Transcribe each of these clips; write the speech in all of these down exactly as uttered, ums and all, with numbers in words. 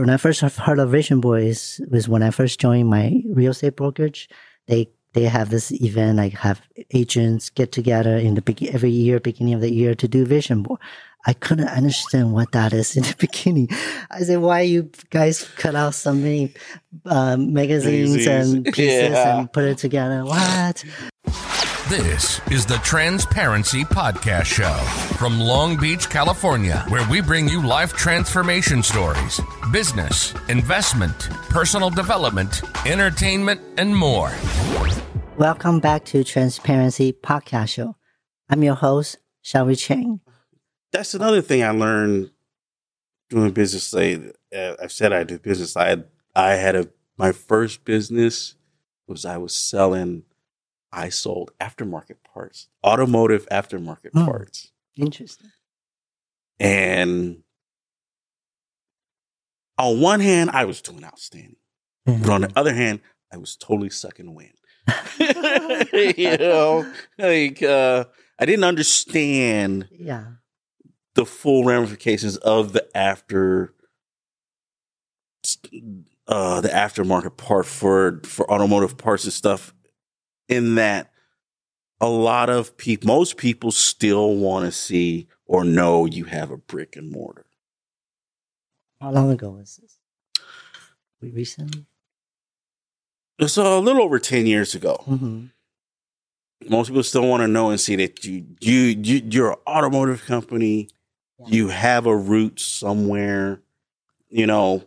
When I first heard of Vision Boys was when I first joined my real estate brokerage. They they have this event, like have agents get together in the be- every year, beginning of the year, to do Vision Board. I couldn't understand what that is in the beginning. I said, why you guys cut out so many um, magazines Easy. and pieces yeah. and put it together? What? This is the Transparency Podcast Show from Long Beach, California, where we bring you life transformation stories, business, investment, personal development, entertainment, and more. Welcome back to Transparency Podcast Show. I'm your host, Shelbe Chang. That's another thing I learned doing business. I've said I do business. I I had a my first business was I was selling. I sold aftermarket parts, automotive aftermarket oh, parts. Interesting. And on one hand, I was doing outstanding. Mm-hmm. But on the other hand, I was totally sucking wind. You know, like uh, I didn't understand yeah. the full ramifications of the after uh, the aftermarket part for for automotive parts and stuff. In that a lot of people, most people still want to see or know you have a brick and mortar. How long ago was this? We recently? It's a little over ten years ago. Mm-hmm. Most people still want to know and see that you, you, you, you're an automotive company. Yeah. You have a root somewhere. You know,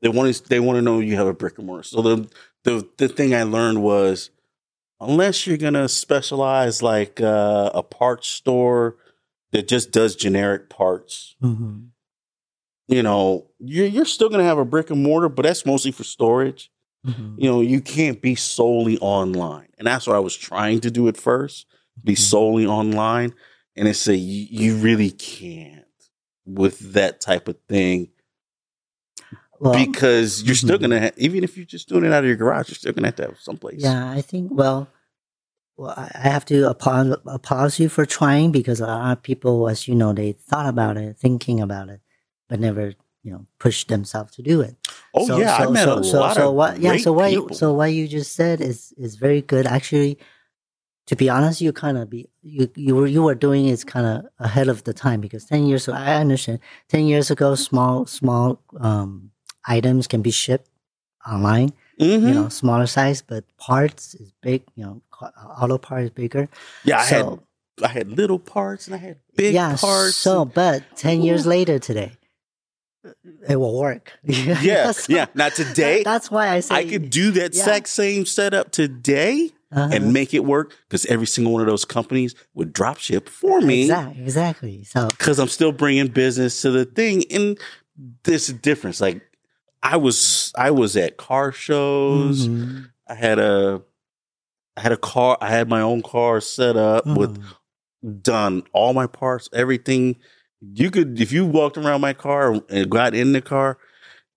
they want to, they want to know you have a brick and mortar. So the, the, the thing I learned was, unless you're going to specialize like uh, a parts store that just does generic parts, mm-hmm. you know, you're, you're still going to have a brick and mortar, but that's mostly for storage. Mm-hmm. You know, you can't be solely online. And that's what I was trying to do at first, be mm-hmm. solely online. And it's a, you, you really can't with that type of thing. Well, because you're still mm-hmm. going to, even if you're just doing it out of your garage, you're still going to have to have someplace. Yeah, I think, well, well I have to applaud, applaud you for trying, because a lot of people, as you know, they thought about it, thinking about it, but never, you know, pushed themselves to do it. Oh, so, yeah, so, I met so, a so, lot so of what, yeah, so what, people. So what you just said is, is very good. Actually, to be honest, you kind of be, you, you were, you were doing is kind of ahead of the time, because ten years ago, I understand, ten years ago, small, small, um, items can be shipped online, mm-hmm. you know, smaller size, but parts is big, you know, auto part is bigger. Yeah, I so, had I had little parts and I had big yeah, parts. So, and, but ten ooh. years later today, it will work. Yeah, so, yeah. Now today, that, that's why I say I could do that yeah. exact same setup today uh-huh. and make it work, because every single one of those companies would drop ship for me. Exactly, exactly. So, because I'm still bringing business to the thing, and this difference, like. I was I was at car shows. Mm-hmm. I had a I had a car. I had my own car set up mm. with done all my parts, everything. You could, if you walked around my car and got in the car,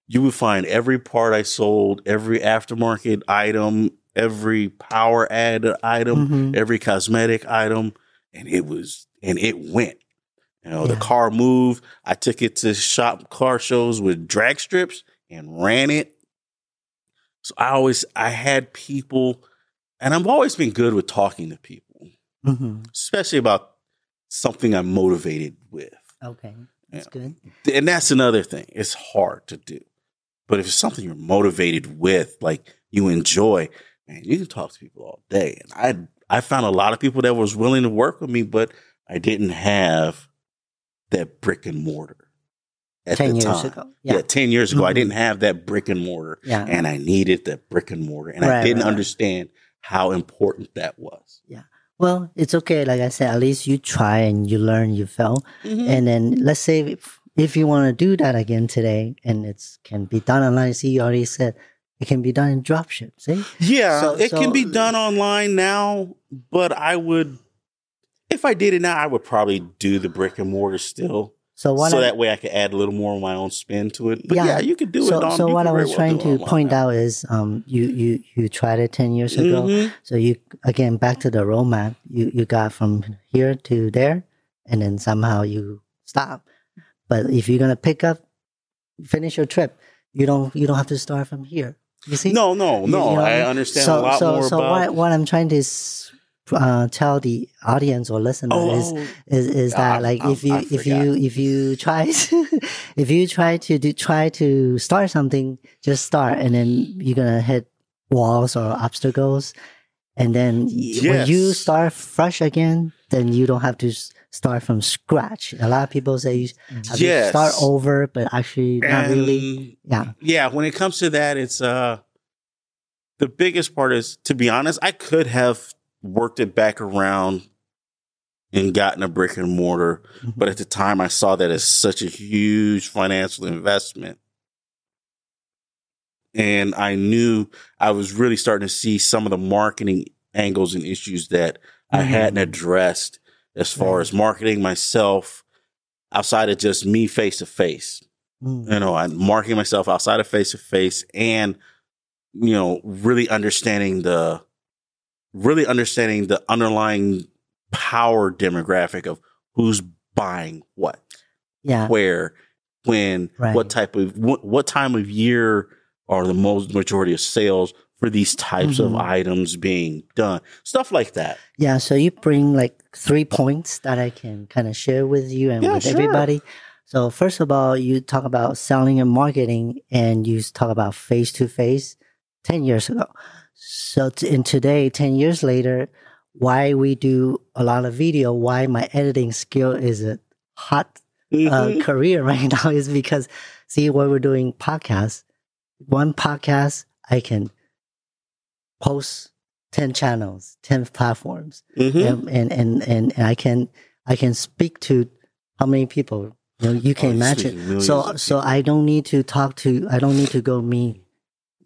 you would find every part I sold, every aftermarket item, every power ad item, mm-hmm. every cosmetic item, and it was and it went. You know, yeah. the car moved. I took it to shop car shows with drag strips. And ran it. So I always, I had people, and I've always been good with talking to people, mm-hmm. especially about something I'm motivated with. Okay, that's yeah. good. And that's another thing. It's hard to do. But if it's something you're motivated with, like you enjoy, man, you can talk to people all day. And I, I found a lot of people that was willing to work with me, but I didn't have that brick and mortar. At ten the years time. ago. Yeah. yeah, ten years ago, mm-hmm. I didn't have that brick and mortar, yeah. and I needed that brick and mortar, and right, I didn't right, understand right. how important that was. Yeah, well, it's okay. Like I said, at least you try and you learn, you fail, mm-hmm. and then let's say if, if you want to do that again today, and it can be done online. See, you already said it can be done in dropship. See, yeah, so, it so, can be done online now, but I would, if I did it now, I would probably do the brick and mortar still. So, what so I, that way I could add a little more of my own spin to it. But yeah, yeah you could do so, it. On, so what I was well trying to point now. out is um, you, you, you tried it ten years ago. Mm-hmm. So you, again, back to the roadmap, you, you got from here to there and then somehow you stop. But if you're going to pick up, finish your trip, you don't you don't have to start from here. You see? No, no, no. You know, I understand so, a lot so, more so about. So what, what I'm trying to uh, tell the audience or listener oh, is, is is that I, like I, if you if you if you try to, if you try to do, try to start something, just start, and then you're gonna hit walls or obstacles, and then yes. when you start fresh again, then you don't have to start from scratch. A lot of people say you have yes. to start over, but actually not and really. Yeah. Yeah. When it comes to that, it's uh, the biggest part is, to be honest, I could have worked it back around and gotten a brick and mortar. Mm-hmm. But at the time, I saw that as such a huge financial investment. And I knew I was really starting to see some of the marketing angles and issues that I mm-hmm. hadn't addressed as far mm-hmm. as marketing myself outside of just me face to face. Mm-hmm. You know, I'm marketing myself outside of face to face, and you know, really understanding the really understanding the underlying power demographic of who's buying what, yeah, where, when, right. what type of what, what time of year are the most majority of sales for these types mm-hmm. of items being done, stuff like that. Yeah, so you bring like three points that I can kind of share with you and yeah, with sure. everybody. So first of all, you talk about selling and marketing, and you talk about face-to-face ten years ago. So t- in today, ten years later, why we do a lot of video, why my editing skill is a hot mm-hmm. uh, career right now is because, see, what we're doing podcasts, one podcast, I can post ten channels, ten platforms, mm-hmm. and, and, and, and and I can I can speak to how many people you, know, you can oh, imagine. So so I don't need to talk to I don't need to go meet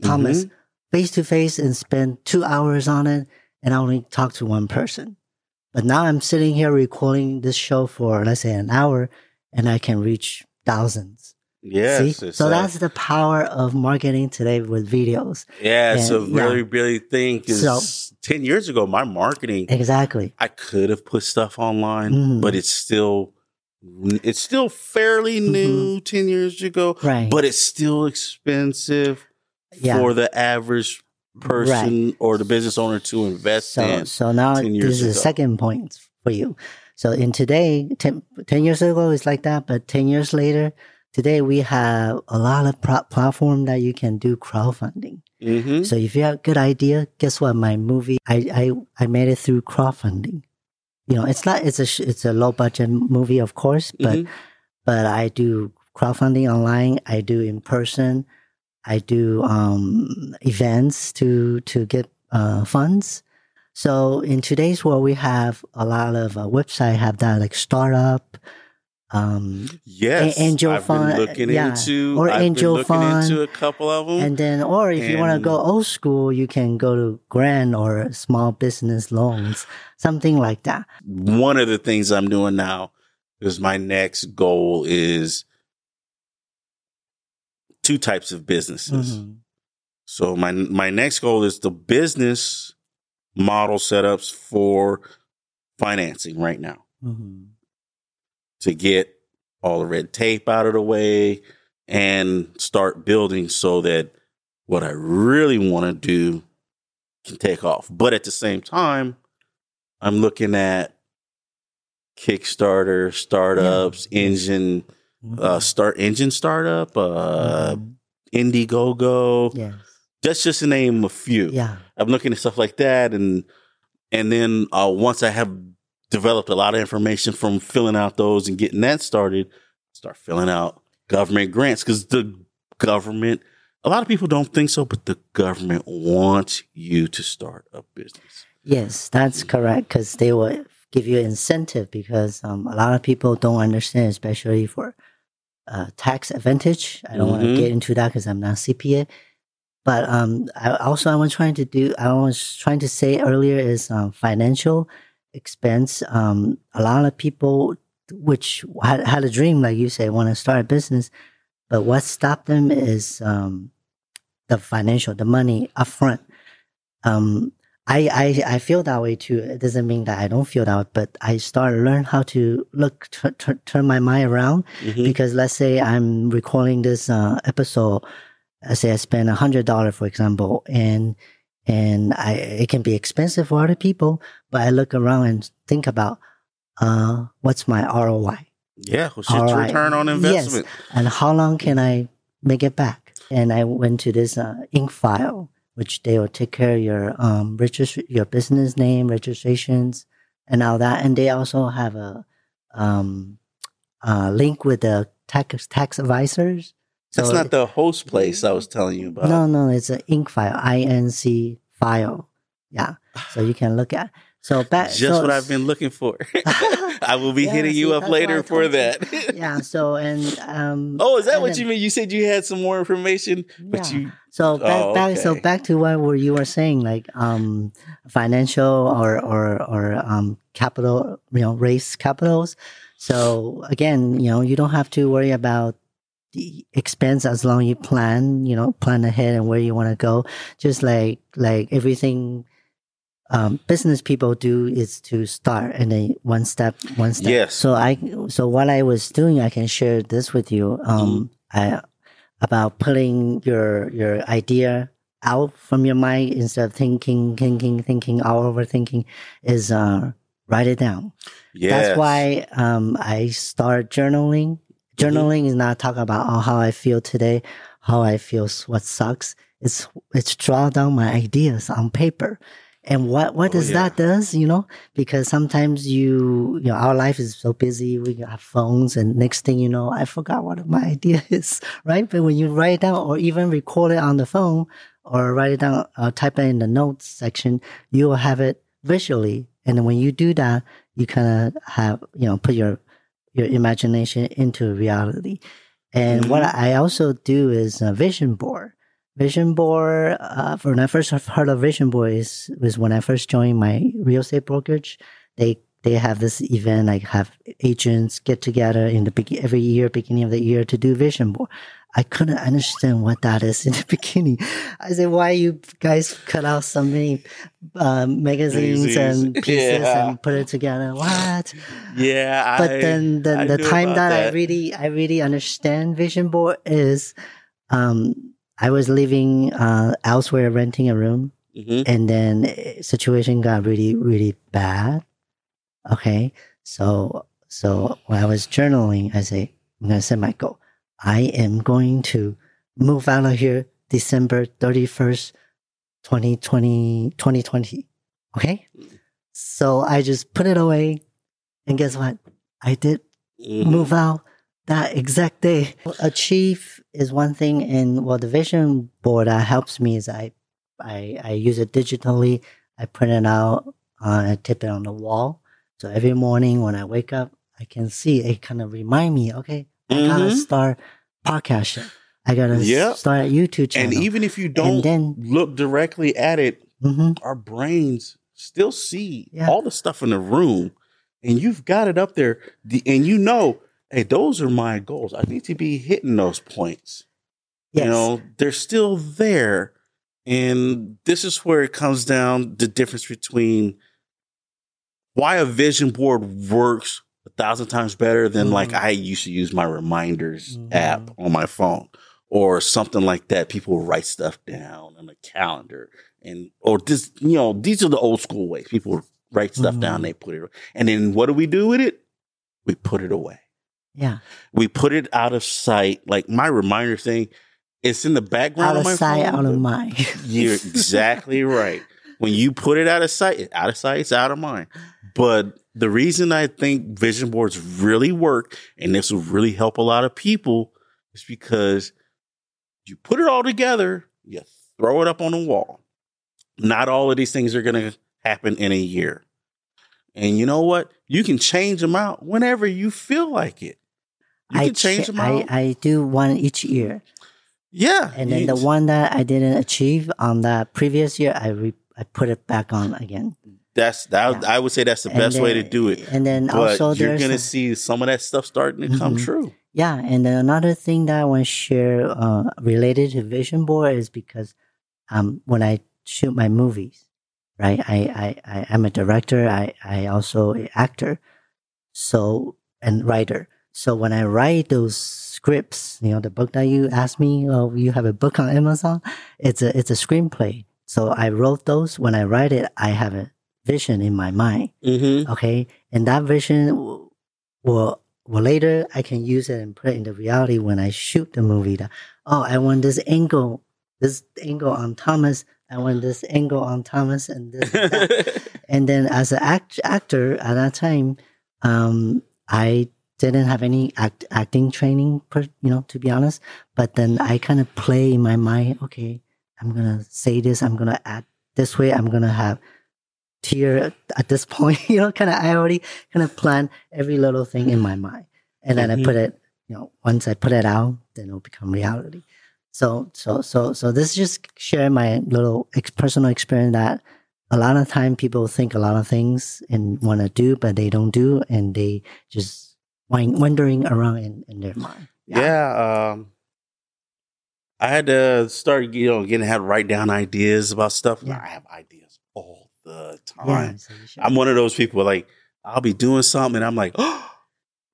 Thomas face to face and spend two hours on it, and I only talk to one person. But now I'm sitting here recording this show for, let's say, an hour, and I can reach thousands. Yes, so that's the power of marketing today with videos. Yeah, and, so really, yeah. really think is so, ten years ago, my marketing exactly. I could have put stuff online, mm-hmm. but it's still it's still fairly new mm-hmm. ten years ago. Right, but it's still expensive yeah. for the average person right. or the business owner to invest so, in. So now ten years this is ago. The second point for you. So in today, ten, ten years ago it's like that, but ten years later. Today, we have a lot of pro- platform that you can do crowdfunding. Mm-hmm. So if you have a good idea, guess what? My movie, I, I, I made it through crowdfunding. You know, it's not, it's a, it's a low budget movie, of course, but, mm-hmm. but I do crowdfunding online. I do in person. I do, um, events to, to get, uh, funds. So in today's world, we have a lot of uh, websites have that, like startup, Um, yes, a- angel I've fund, been looking yeah, into, or I've angel been looking fund, into a couple of them, and then, or if you want to go old school, you can go to grant or small business loans, something like that. One of the things I'm doing now is my next goal is two types of businesses. Mm-hmm. So my my next goal is the business model setups for financing right now. Mm-hmm. To get all the red tape out of the way and start building so that what I really want to do can take off. But at the same time, I'm looking at Kickstarter startups, yeah. engine, mm-hmm. uh, start engine startup, uh, mm-hmm. Indiegogo. Yes. That's just to name a few. Yeah. I'm looking at stuff like that. And, and then uh, once I have developed a lot of information from filling out those and getting that started, start filling out government grants, because the government, a lot of people don't think so, but the government wants you to start a business. Yes, that's correct, because they will give you incentive, because um, a lot of people don't understand, especially for uh, tax advantage. I don't mm-hmm. want to get into that because I'm not a C P A. But um, I also I was trying to do, I was trying to say earlier is um, financial expense. Um, a lot of people which had, had a dream, like you say, want to start a business, but what stopped them is um, the financial, the money upfront. Um, I, I I feel that way too. It doesn't mean that I don't feel that way, but I started to learn how to look, t- t- turn my mind around, mm-hmm. because let's say I'm recording this uh, episode say I spend one hundred dollars, for example, and and I it can be expensive for other people, but I look around and think about uh, what's my R O I? Yeah, what's your return on investment? Yes, and how long can I make it back? And I went to this uh, I N C file, which they will take care of your um registr- your business name, registrations, and all that. And they also have a um uh link with the tax tax advisors. So that's not it, the host place I was telling you about. No, no, it's an I N C file, I N C file. Yeah, so you can look at. So back, just so, what I've been looking for. I will be yeah, hitting see, you up later for that. You. Yeah. So and um. Oh, is that what then, you mean? You said you had some more information, but yeah. you. So back, oh, back okay. so back to what were you were saying, like um, financial or or or um, capital, you know, raise capitals. So again, you know, you don't have to worry about the expense as long as you plan, you know, plan ahead and where you want to go. Just like like everything. Um, business people do is to start and then one step, one step. Yes. So I, so what I was doing, I can share this with you. Um, mm-hmm. I, about putting your your idea out from your mind instead of thinking, thinking, thinking, all overthinking is uh, write it down. Yes. That's why um, I start journaling. Journaling mm-hmm. is not talking about oh, how I feel today, how I feel, what sucks. It's it's draw down my ideas on paper. And what, what does oh, yeah. that does, you know? Because sometimes you, you know, our life is so busy. We have phones and next thing you know, I forgot what my idea is, right? But when you write it down or even record it on the phone or write it down or type it in the notes section, you will have it visually. And then when you do that, you kind of have, you know, put your, your imagination into reality. And mm-hmm. what I also do is a vision board. Vision board, uh, when I first heard of vision board is, was when I first joined my real estate brokerage. They they have this event, like have agents get together in the be- every year, beginning of the year to do vision board. I couldn't understand what that is in the beginning. I said, why you guys cut out so many uh, magazines Easy. and pieces yeah. and put it together? What? Yeah. But I, then, then the time that, that I really, I really understand vision board is... Um, I was living uh, elsewhere, renting a room, mm-hmm. and then situation got really, really bad. Okay, so so when I was journaling, I say I'm gonna set my goal. I am going to move out of here December thirty first, twenty twenty, twenty twenty. Okay, so I just put it away, and guess what? I did mm-hmm. move out. That exact day. Achieve is one thing, and well, the vision board that helps me is I, I, I use it digitally. I print it out, uh, I tip it on the wall. So every morning when I wake up, I can see it kind of remind me. Okay, I mm-hmm. gotta start podcasting. I gotta yep. start a YouTube channel. And even if you don't then, look directly at it, mm-hmm. our brains still see yeah. all the stuff in the room, and you've got it up there, the, and you know. Hey, those are my goals. I need to be hitting those points. Yes. You know, they're still there. And this is where it comes down the difference between why a vision board works a thousand times better than mm-hmm. like I used to use my reminders mm-hmm. app on my phone or something like that. People write stuff down on a calendar and or this, you know, these are the old school ways. People write stuff mm-hmm. down, they put it. And then what do we do with it? We put it away. Yeah, we put it out of sight. Like my reminder thing, it's in the background. Out of, of my sight, phone, out of mind. You're exactly right. When you put it out of sight, out of sight, it's out of mind. But the reason I think vision boards really work, and this will really help a lot of people, is because you put it all together, you throw it up on the wall. Not all of these things are going to happen in a year. And you know what? You can change them out whenever you feel like it. You I can change them out. I, I do one each year. Yeah. And then the one that I didn't achieve on that previous year, I re, I put it back on again. That's that. Yeah. I would say that's the and best then, way to do it. And then but also you're going to see some of that stuff starting to mm-hmm. come true. Yeah. And then another thing that I want to share uh, related to vision board is because um, when I shoot my movies, right, I I I am a director. I I also an actor, so and writer. So when I write those scripts, you know, the book that you asked me, oh, you have a book on Amazon, it's a, it's a screenplay. So I wrote those. When I write it, I have a vision in my mind. Mm-hmm. Okay. And that vision will, will, will later I can use it and put it into reality when I shoot the movie. That, oh, I want this angle, this angle on Thomas. I want this angle on Thomas and this and that. And then as an act, actor at that time, um, I didn't have any act, acting training, per, you know, to be honest. But then I kind of play in my mind, okay, I'm going to say this, I'm going to act this way, I'm going to have tear at, at this point. You know, kind of, I already kind of plan every little thing in my mind. And then mm-hmm. I put it, you know, once I put it out, then it'll become reality. So, so, so, so this is just sharing my little ex- personal experience that a lot of time people think a lot of things and want to do, but they don't do, and they just wind, wandering around in, in their mind. Yeah. yeah um, I had to start, you know, getting, had to write down ideas about stuff. Yeah. I have ideas all the time. Yeah, so I'm one of those people, like, I'll be doing something and I'm like, oh,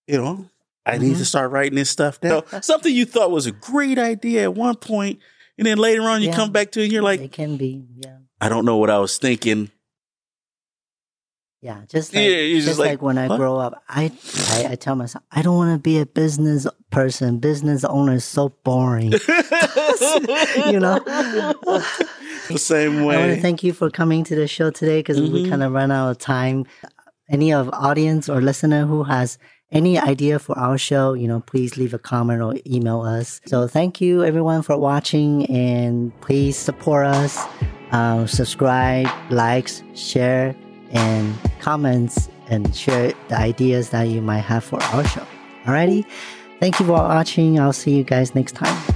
you know, I need mm-hmm. to start writing this stuff down. So, something you thought was a great idea at one point, and then later on you yeah. come back to it and you're like, it can be, yeah. I don't know what I was thinking. Yeah, just like, yeah, just just like, like when I what? grow up, I, I I tell myself, I don't want to be a business person. Business owner is so boring. You know? The same way. I want to thank you for coming to the show today because mm-hmm. we kind of ran out of time. Any of audience or listener who has any idea for our show, you know, please leave a comment or email us. So thank you everyone for watching, and please support us. Uh, subscribe, likes, share, and comments, and share the ideas that you might have for our show. Alrighty. Thank you for watching. I'll see you guys next time.